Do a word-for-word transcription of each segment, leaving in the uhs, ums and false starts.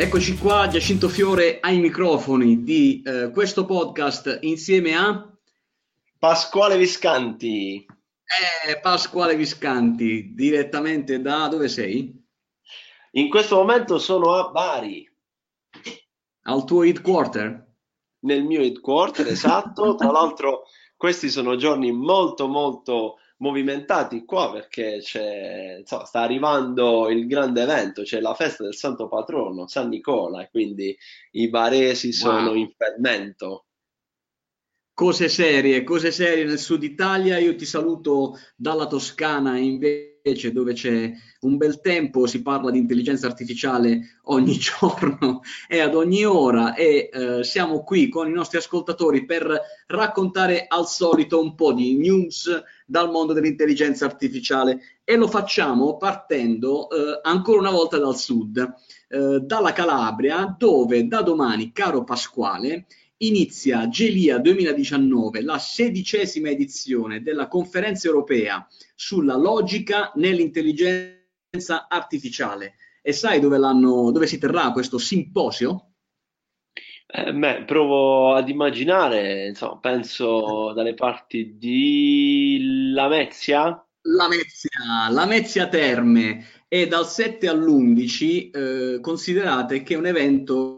Eccoci qua, Giacinto Fiore ai microfoni di eh, questo podcast insieme a Pasquale Viscanti. Eh, Pasquale Viscanti, direttamente da dove sei? In questo momento sono a Bari. Al tuo headquarter? Nel mio headquarter, esatto. Tra l'altro questi sono giorni molto molto movimentati qua perché c'è, insomma, sta arrivando il grande evento, c'è la festa del Santo Patrono, San Nicola, e quindi i baresi sono wow. in fermento. Cose serie, cose serie nel sud Italia. Io ti saluto dalla Toscana invece, dove c'è un bel tempo, si parla di intelligenza artificiale ogni giorno e ad ogni ora, e eh, siamo qui con i nostri ascoltatori per raccontare al solito un po' di news dal mondo dell'intelligenza artificiale, e lo facciamo partendo eh, ancora una volta dal sud, eh, dalla Calabria, dove da domani, caro Pasquale, inizia Gelia duemiladiciannove, la sedicesima edizione della conferenza europea sulla logica nell'intelligenza artificiale. E sai dove, l'hanno, dove si terrà questo simposio? Eh, beh, provo ad immaginare, insomma, penso dalle parti di Lamezia. Lamezia, Lamezia Terme. E dal sette all'undici eh, considerate che è un evento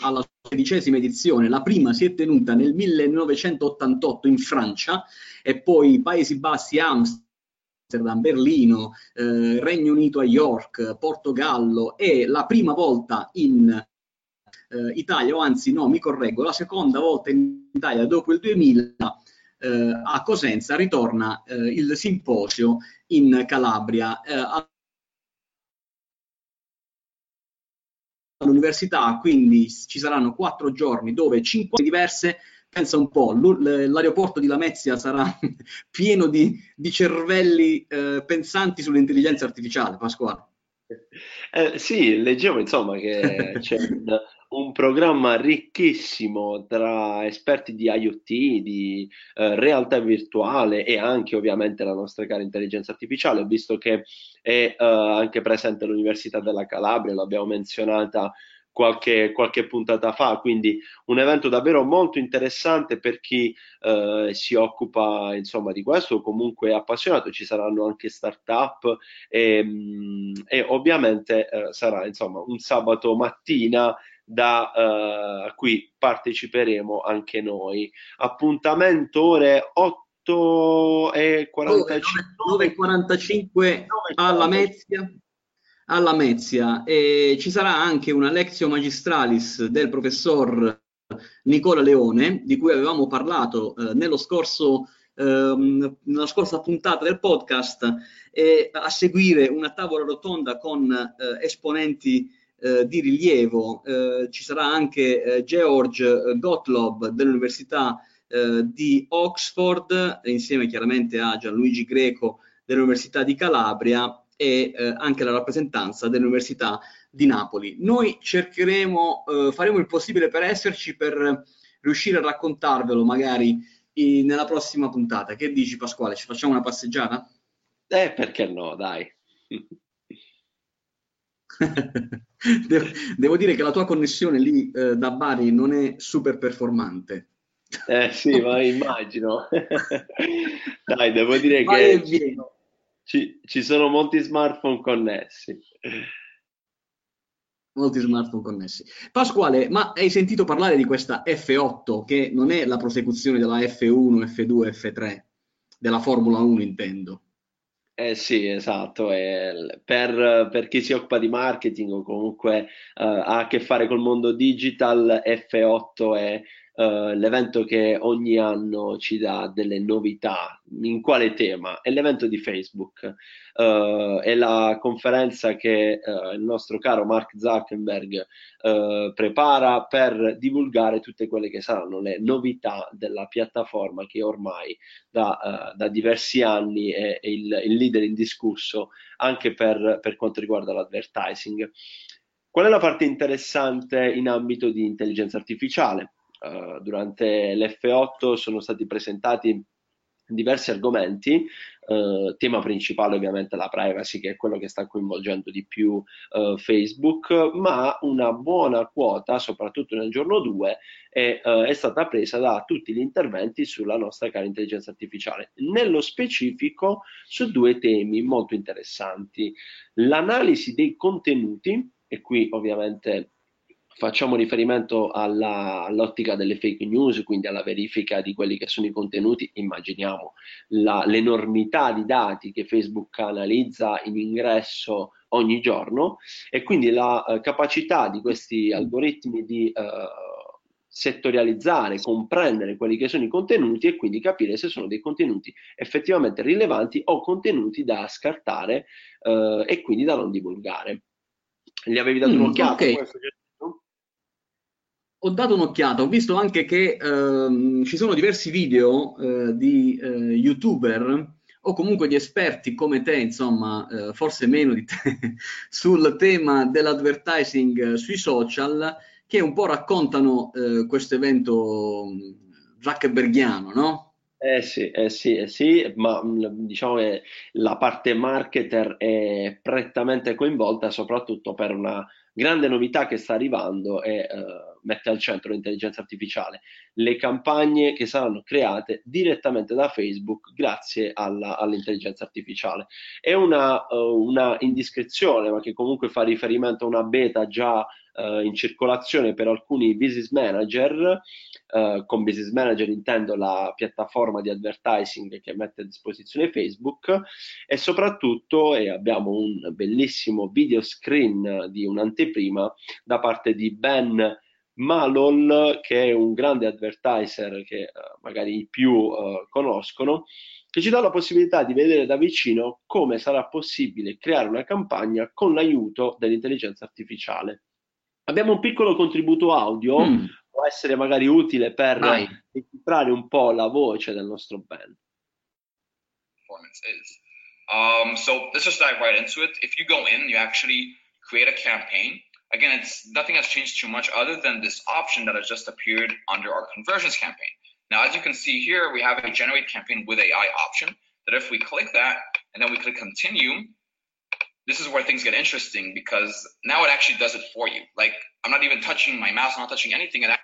alla sedicesima edizione, la prima si è tenuta nel millenovecentottantotto in Francia, e poi Paesi Bassi, Amsterdam, Berlino, eh, Regno Unito a York, Portogallo, e la prima volta in eh, Italia, o anzi no, mi correggo, la seconda volta in Italia dopo il duemila, eh, a Cosenza ritorna eh, il simposio in Calabria. Eh, a all'università, quindi ci saranno quattro giorni dove cinque diverse, pensa un po', l'aeroporto di Lamezia sarà pieno di, di cervelli eh, pensanti sull'intelligenza artificiale, Pasquale. Eh, sì, leggevo insomma che c'è un, un programma ricchissimo tra esperti di IoT, di eh, realtà virtuale e anche ovviamente la nostra cara intelligenza artificiale, visto che è eh, anche presente all'Università della Calabria, l'abbiamo menzionata qualche, qualche puntata fa, quindi un evento davvero molto interessante per chi eh, si occupa insomma di questo o comunque è appassionato. Ci saranno anche start-up e, e ovviamente eh, sarà insomma un sabato mattina da eh, cui parteciperemo anche noi. Appuntamento ore otto e quarantacinque alla Mezia. Alla Mezia, e ci sarà anche una lectio magistralis del professor Nicola Leone, di cui avevamo parlato eh, nello scorso, eh, nella scorsa puntata del podcast, e a seguire una tavola rotonda con eh, esponenti eh, di rilievo. Eh, ci sarà anche eh, George Gottlob dell'Università eh, di Oxford, insieme chiaramente a Gianluigi Greco dell'Università di Calabria, e eh, anche la rappresentanza dell'Università di Napoli. Noi cercheremo, eh, faremo il possibile per esserci, per riuscire a raccontarvelo magari in, nella prossima puntata. Che dici, Pasquale? Ci facciamo una passeggiata? Eh, perché no, dai. devo, devo dire che la tua connessione lì eh, da Bari non è super performante. Eh sì, ma immagino. Dai, devo dire Vai che... Ci, ci sono molti smartphone connessi. Molti smartphone connessi. Pasquale, ma hai sentito parlare di questa effe otto, che non è la prosecuzione della effe uno, effe due, effe tre, della Formula uno intendo? Eh sì, esatto. Eh, per, per chi si occupa di marketing o comunque eh, ha a che fare col mondo digital, effe otto è Uh, l'evento che ogni anno ci dà delle novità. In quale tema? È l'evento di Facebook, uh, è la conferenza che uh, il nostro caro Mark Zuckerberg uh, prepara per divulgare tutte quelle che saranno le novità della piattaforma, che ormai da, uh, da diversi anni è, è il, il leader indiscusso anche per, per quanto riguarda l'advertising. Qual è la parte interessante in ambito di intelligenza artificiale? Uh, durante l'effe otto sono stati presentati diversi argomenti, eh, tema principale ovviamente la privacy, che è quello che sta coinvolgendo di più eh, Facebook, ma una buona quota, soprattutto nel giorno due, è, eh, è stata presa da tutti gli interventi sulla nostra cara intelligenza artificiale, nello specifico su due temi molto interessanti: l'analisi dei contenuti, e qui ovviamente facciamo riferimento alla, all'ottica delle fake news, quindi alla verifica di quelli che sono i contenuti. Immaginiamo la, l'enormità di dati che Facebook analizza in ingresso ogni giorno, e quindi la eh, capacità di questi algoritmi di eh, settorializzare, comprendere quelli che sono i contenuti e quindi capire se sono dei contenuti effettivamente rilevanti o contenuti da scartare eh, e quindi da non divulgare. Gli avevi dato mm, un'occhiata? Okay. Ho dato un'occhiata, ho visto anche che ehm, ci sono diversi video eh, di eh, youtuber o comunque di esperti come te, insomma, eh, forse meno di te, sul tema dell'advertising sui social, che un po' raccontano eh, questo evento zuckerbergiano, no? Eh sì, eh sì, eh sì, ma diciamo che la parte marketer è prettamente coinvolta, soprattutto per una grande novità che sta arrivando e eh, mette al centro l'intelligenza artificiale. Le campagne che saranno create direttamente da Facebook grazie alla, all'intelligenza artificiale. È una, uh, una indiscrezione, ma che comunque fa riferimento a una beta già uh, in circolazione per alcuni business manager. Uh, con business manager intendo la piattaforma di advertising che mette a disposizione Facebook, e soprattutto e abbiamo un bellissimo video screen di un'anteprima da parte di Ben Malol, che è un grande advertiser che uh, magari i più uh, conoscono, che ci dà la possibilità di vedere da vicino come sarà possibile creare una campagna con l'aiuto dell'intelligenza artificiale. Abbiamo un piccolo contributo audio, mm. può essere magari utile per registrare un po' la voce del nostro band. Performance is. Um, so let's just dive right into it. If you go in, you actually create a campaign. Again, it's nothing has changed too much other than this option that has just appeared under our conversions campaign. Now, as you can see here, we have a generate campaign with A I option that if we click that and then we click continue, this is where things get interesting, because now it actually does it for you. Like, I'm not even touching my mouse, I'm not touching anything. And I...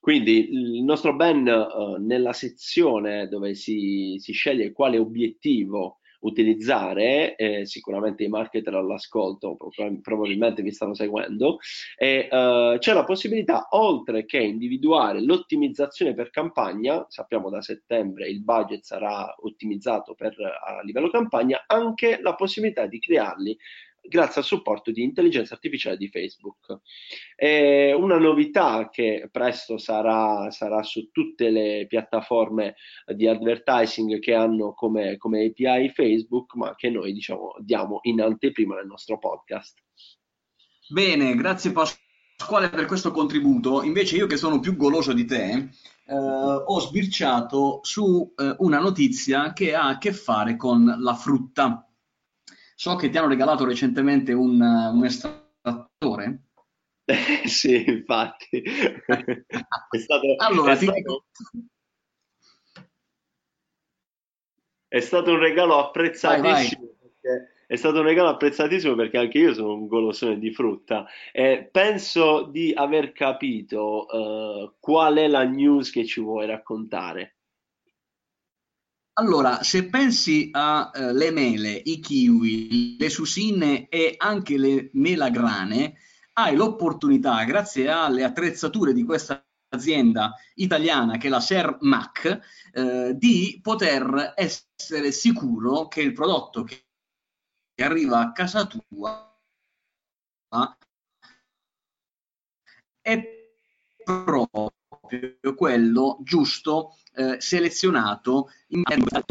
Quindi il nostro Ben uh, nella sezione dove si, si sceglie quale obiettivo utilizzare, eh, sicuramente i marketer all'ascolto probabilmente vi stanno seguendo, e eh, c'è la possibilità, oltre che individuare l'ottimizzazione per campagna, sappiamo da settembre il budget sarà ottimizzato per, a livello campagna, anche la possibilità di crearli grazie al supporto di intelligenza artificiale di Facebook. È una novità che presto sarà, sarà su tutte le piattaforme di advertising che hanno come, come A P I Facebook, ma che noi diciamo diamo in anteprima nel nostro podcast. Bene, grazie Pasquale per questo contributo. Invece io, che sono più goloso di te, eh, ho sbirciato su eh, una notizia che ha a che fare con la frutta. So che ti hanno regalato recentemente un, un estrattore. Eh, sì, infatti. è stato, allora, è, ti... stato, è stato un regalo apprezzatissimo. Vai, vai. Perché, è stato un regalo apprezzatissimo perché anche io sono un golosone di frutta. Eh, penso di aver capito eh, qual è la news che ci vuoi raccontare. Allora, se pensi alle uh, mele, i kiwi, le susine e anche le melagrane, hai l'opportunità, grazie alle attrezzature di questa azienda italiana che è la SERMAC, eh, di poter essere sicuro che il prodotto che arriva a casa tua è proprio quello giusto, Eh, selezionato in base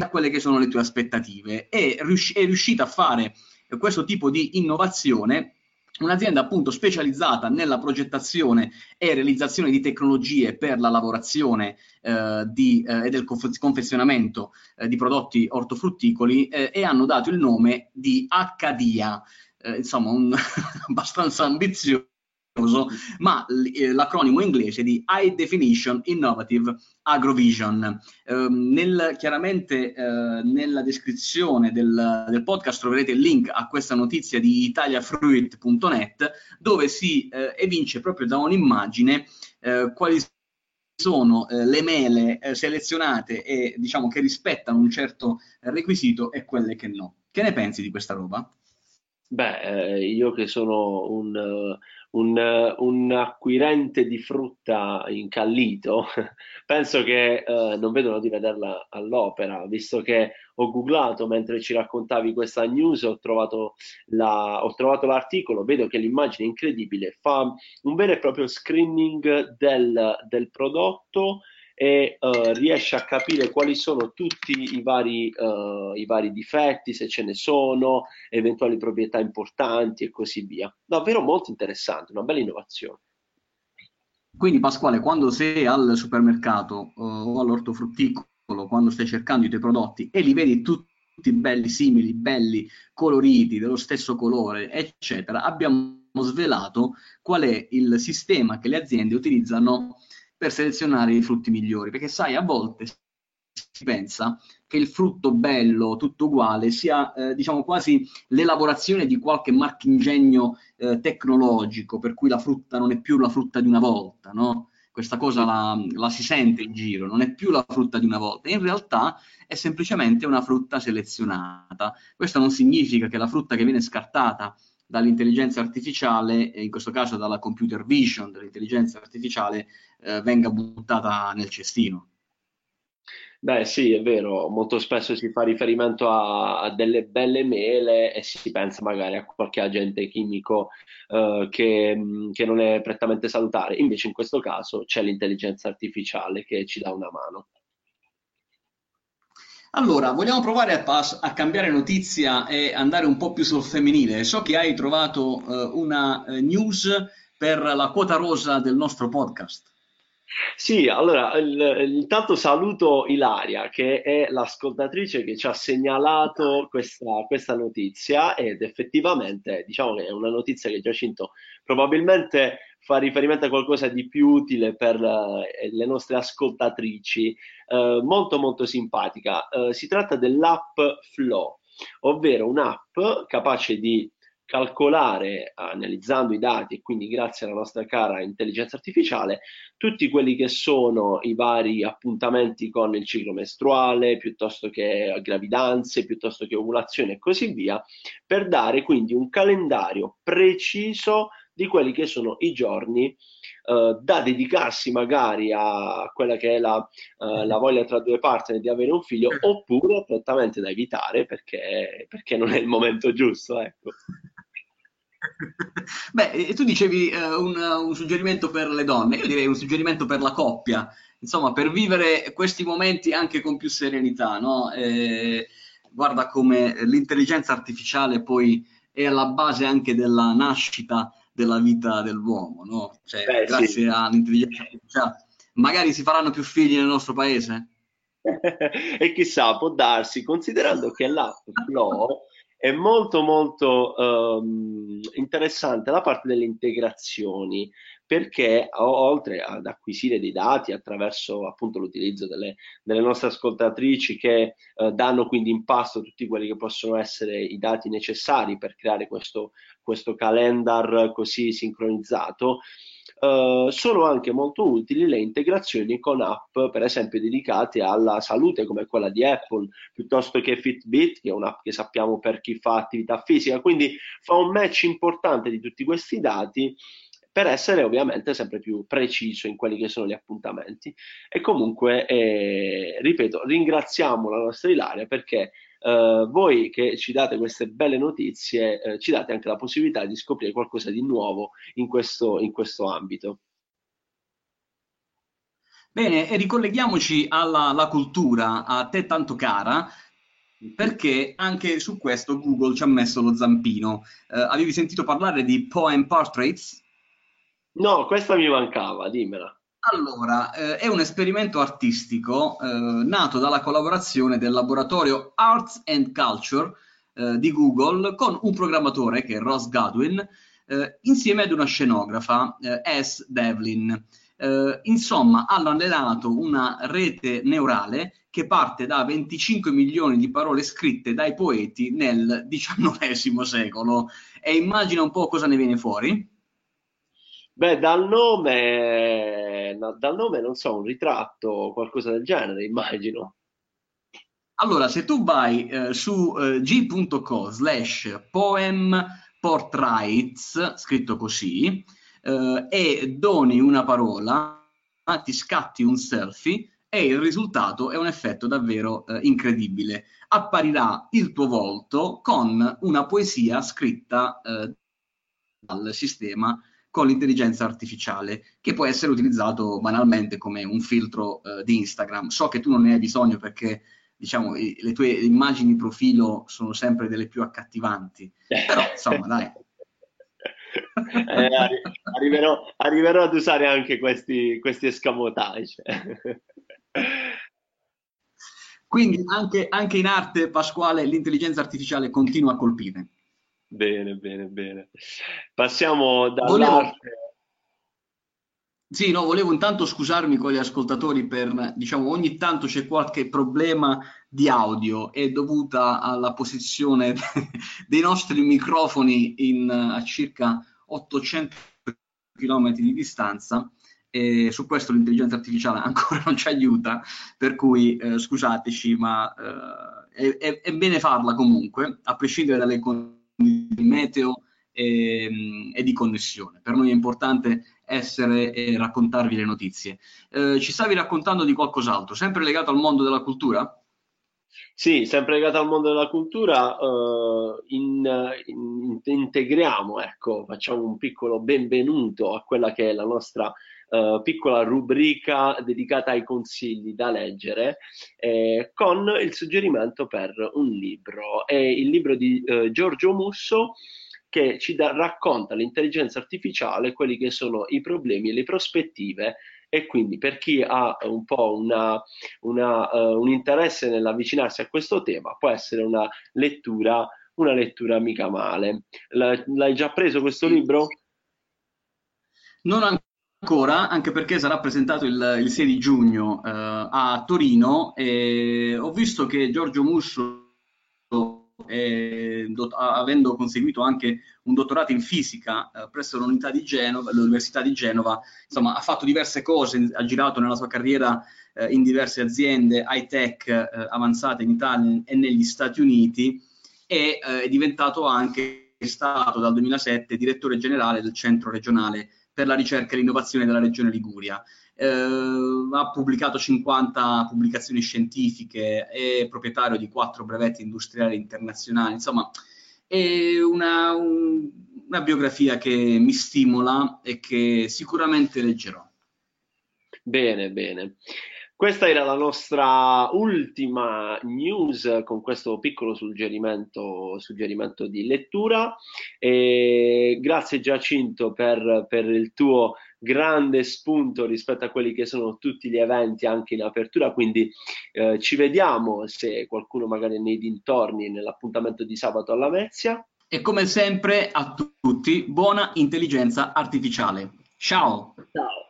a quelle che sono le tue aspettative. E rius- è riuscita a fare eh, questo tipo di innovazione un'azienda appunto specializzata nella progettazione e realizzazione di tecnologie per la lavorazione eh, di, eh, e del conf- confezionamento eh, di prodotti ortofrutticoli, eh, e hanno dato il nome di H D I A, eh, insomma un abbastanza ambizioso uso, ma l'acronimo inglese di High Definition Innovative Agrovision. Eh, nel, chiaramente eh, nella descrizione del, del podcast troverete il link a questa notizia di Italia Fruit punto net, dove si eh, evince proprio da un'immagine eh, quali sono eh, le mele eh, selezionate e diciamo che rispettano un certo requisito e quelle che no. Che ne pensi di questa roba? Beh, eh, io che sono un, un, un acquirente di frutta incallito, penso che eh, non vedo l'ora di vederla all'opera, visto che ho googlato mentre ci raccontavi questa news, ho trovato, la, ho trovato l'articolo, vedo che l'immagine è incredibile, fa un vero e proprio screening del, del prodotto e uh, riesce a capire quali sono tutti i vari, uh, i vari difetti, se ce ne sono, eventuali proprietà importanti e così via. Davvero molto interessante, una bella innovazione. Quindi Pasquale, quando sei al supermercato uh, o all'ortofrutticolo, quando stai cercando i tuoi prodotti e li vedi tutti belli simili, belli coloriti, dello stesso colore, eccetera, abbiamo svelato qual è il sistema che le aziende utilizzano per selezionare i frutti migliori, perché sai, a volte si pensa che il frutto bello, tutto uguale, sia eh, diciamo quasi l'elaborazione di qualche marchingegno eh, tecnologico, per cui la frutta non è più la frutta di una volta, no? Questa cosa la, la si sente in giro, non è più la frutta di una volta, in realtà è semplicemente una frutta selezionata. Questo non significa che la frutta che viene scartata dall'intelligenza artificiale, e in questo caso dalla computer vision, dall'intelligenza artificiale, eh, venga buttata nel cestino. Beh sì, è vero, molto spesso si fa riferimento a, a delle belle mele e si pensa magari a qualche agente chimico eh, che, che non è prettamente salutare, invece in questo caso c'è l'intelligenza artificiale che ci dà una mano. Allora, vogliamo provare a, pass- a cambiare notizia e andare un po' più sul femminile. So che hai trovato uh, una uh, news per la quota rosa del nostro podcast. Sì, allora, intanto saluto Ilaria, che è l'ascoltatrice che ci ha segnalato questa, questa notizia, ed effettivamente, diciamo che è una notizia che Giacinto probabilmente fa riferimento a qualcosa di più utile per uh, le nostre ascoltatrici, uh, molto molto simpatica. Uh, si tratta dell'app Flow, ovvero un'app capace di calcolare, analizzando i dati e quindi grazie alla nostra cara intelligenza artificiale, tutti quelli che sono i vari appuntamenti con il ciclo mestruale, piuttosto che gravidanze, piuttosto che ovulazione e così via, per dare quindi un calendario preciso di quelli che sono i giorni eh, da dedicarsi magari a quella che è la, eh, la voglia tra due partner di avere un figlio, oppure prettamente da evitare perché, perché non è il momento giusto, ecco. Beh, tu dicevi eh, un, un suggerimento per le donne, io direi un suggerimento per la coppia, insomma, per vivere questi momenti anche con più serenità, no? Eh, guarda come l'intelligenza artificiale poi è alla base anche della nascita della vita dell'uomo, no? Cioè, beh, grazie sì. all'intelligenza artificiale magari si faranno più figli nel nostro paese? E chissà, può darsi, considerando che l'app Flow è molto molto um, interessante la parte delle integrazioni, perché oltre ad acquisire dei dati attraverso appunto l'utilizzo delle, delle nostre ascoltatrici che eh, danno quindi in pasto tutti quelli che possono essere i dati necessari per creare questo, questo calendar così sincronizzato, Uh, sono anche molto utili le integrazioni con app per esempio dedicate alla salute come quella di Apple, piuttosto che Fitbit, che è un'app che sappiamo per chi fa attività fisica, quindi fa un match importante di tutti questi dati per essere ovviamente sempre più preciso in quelli che sono gli appuntamenti. E comunque eh, ripeto, ringraziamo la nostra Ilaria, perché Uh, voi che ci date queste belle notizie uh, ci date anche la possibilità di scoprire qualcosa di nuovo in questo, in questo ambito. Bene, e ricolleghiamoci alla, alla cultura, a te tanto cara, perché anche su questo Google ci ha messo lo zampino. Uh, avevi sentito parlare di Poem Portraits? No, questa mi mancava, dimmela. Allora, eh, è un esperimento artistico eh, nato dalla collaborazione del laboratorio Arts and Culture eh, di Google con un programmatore che è Ross Godwin, eh, insieme ad una scenografa, eh, S. Devlin. Eh, insomma, hanno allenato una rete neurale che parte da venticinque milioni di parole scritte dai poeti nel diciannovesimo secolo. E immagina un po' cosa ne viene fuori. Beh, dal nome, dal nome non so, un ritratto o qualcosa del genere, immagino. Allora, se tu vai eh, su eh, g punto co slash Poem Portraits, scritto così, eh, e doni una parola, ti scatti un selfie, e il risultato è un effetto davvero eh, incredibile. Apparirà il tuo volto con una poesia scritta eh, dal sistema con l'intelligenza artificiale, che può essere utilizzato banalmente come un filtro eh, di Instagram. So che tu non ne hai bisogno perché, diciamo, i, le tue immagini profilo sono sempre delle più accattivanti, però insomma dai. Eh, arri arriverò, arriverò ad usare anche questi, questi escamotage. Quindi anche, anche in arte, Pasquale, l'intelligenza artificiale continua a colpire. Bene, bene, bene. Passiamo dall'arte. Sì, no, volevo intanto scusarmi con gli ascoltatori per, diciamo, ogni tanto c'è qualche problema di audio, è dovuta alla posizione dei nostri microfoni in, a circa ottocento chilometri di distanza, e su questo l'intelligenza artificiale ancora non ci aiuta, per cui eh, scusateci, ma eh, è, è bene farla comunque, a prescindere dalle condizioni di meteo e, e di connessione. Per noi è importante essere e raccontarvi le notizie. Eh, ci stavi raccontando di qualcos'altro, sempre legato al mondo della cultura? Sì, sempre legato al mondo della cultura, eh, in, in, integriamo, ecco, facciamo un piccolo benvenuto a quella che è la nostra eh, piccola rubrica dedicata ai consigli da leggere, eh, con il suggerimento per un libro. È il libro di eh, Giorgio Musso, che ci da, racconta l'intelligenza artificiale, quelli che sono i problemi e le prospettive, e quindi per chi ha un po' una, una, uh, un interesse nell'avvicinarsi a questo tema, può essere una lettura, una lettura mica male. L'hai già preso questo libro? Non ancora, anche perché sarà presentato il, il sei di giugno uh, a Torino, e ho visto che Giorgio Musso, E, dot, avendo conseguito anche un dottorato in fisica eh, presso l'Università di Genova, l'Università di Genova, insomma ha fatto diverse cose, ha girato nella sua carriera eh, in diverse aziende high tech eh, avanzate in Italia e negli Stati Uniti, e eh, è diventato anche, è stato dal duemilasette direttore generale del Centro Regionale per la Ricerca e l'Innovazione della Regione Liguria. Eh, ha pubblicato cinquanta pubblicazioni scientifiche, è proprietario di quattro brevetti industriali internazionali. Insomma, è una, un, una biografia che mi stimola e che sicuramente leggerò. Bene, bene. Questa era la nostra ultima news con questo piccolo suggerimento, suggerimento di lettura. E grazie Giacinto per, per il tuo grande spunto rispetto a quelli che sono tutti gli eventi anche in apertura, quindi eh, ci vediamo, se qualcuno magari nei dintorni, nell'appuntamento di sabato alla Lamezia. E come sempre a tutti, buona intelligenza artificiale. Ciao! Ciao!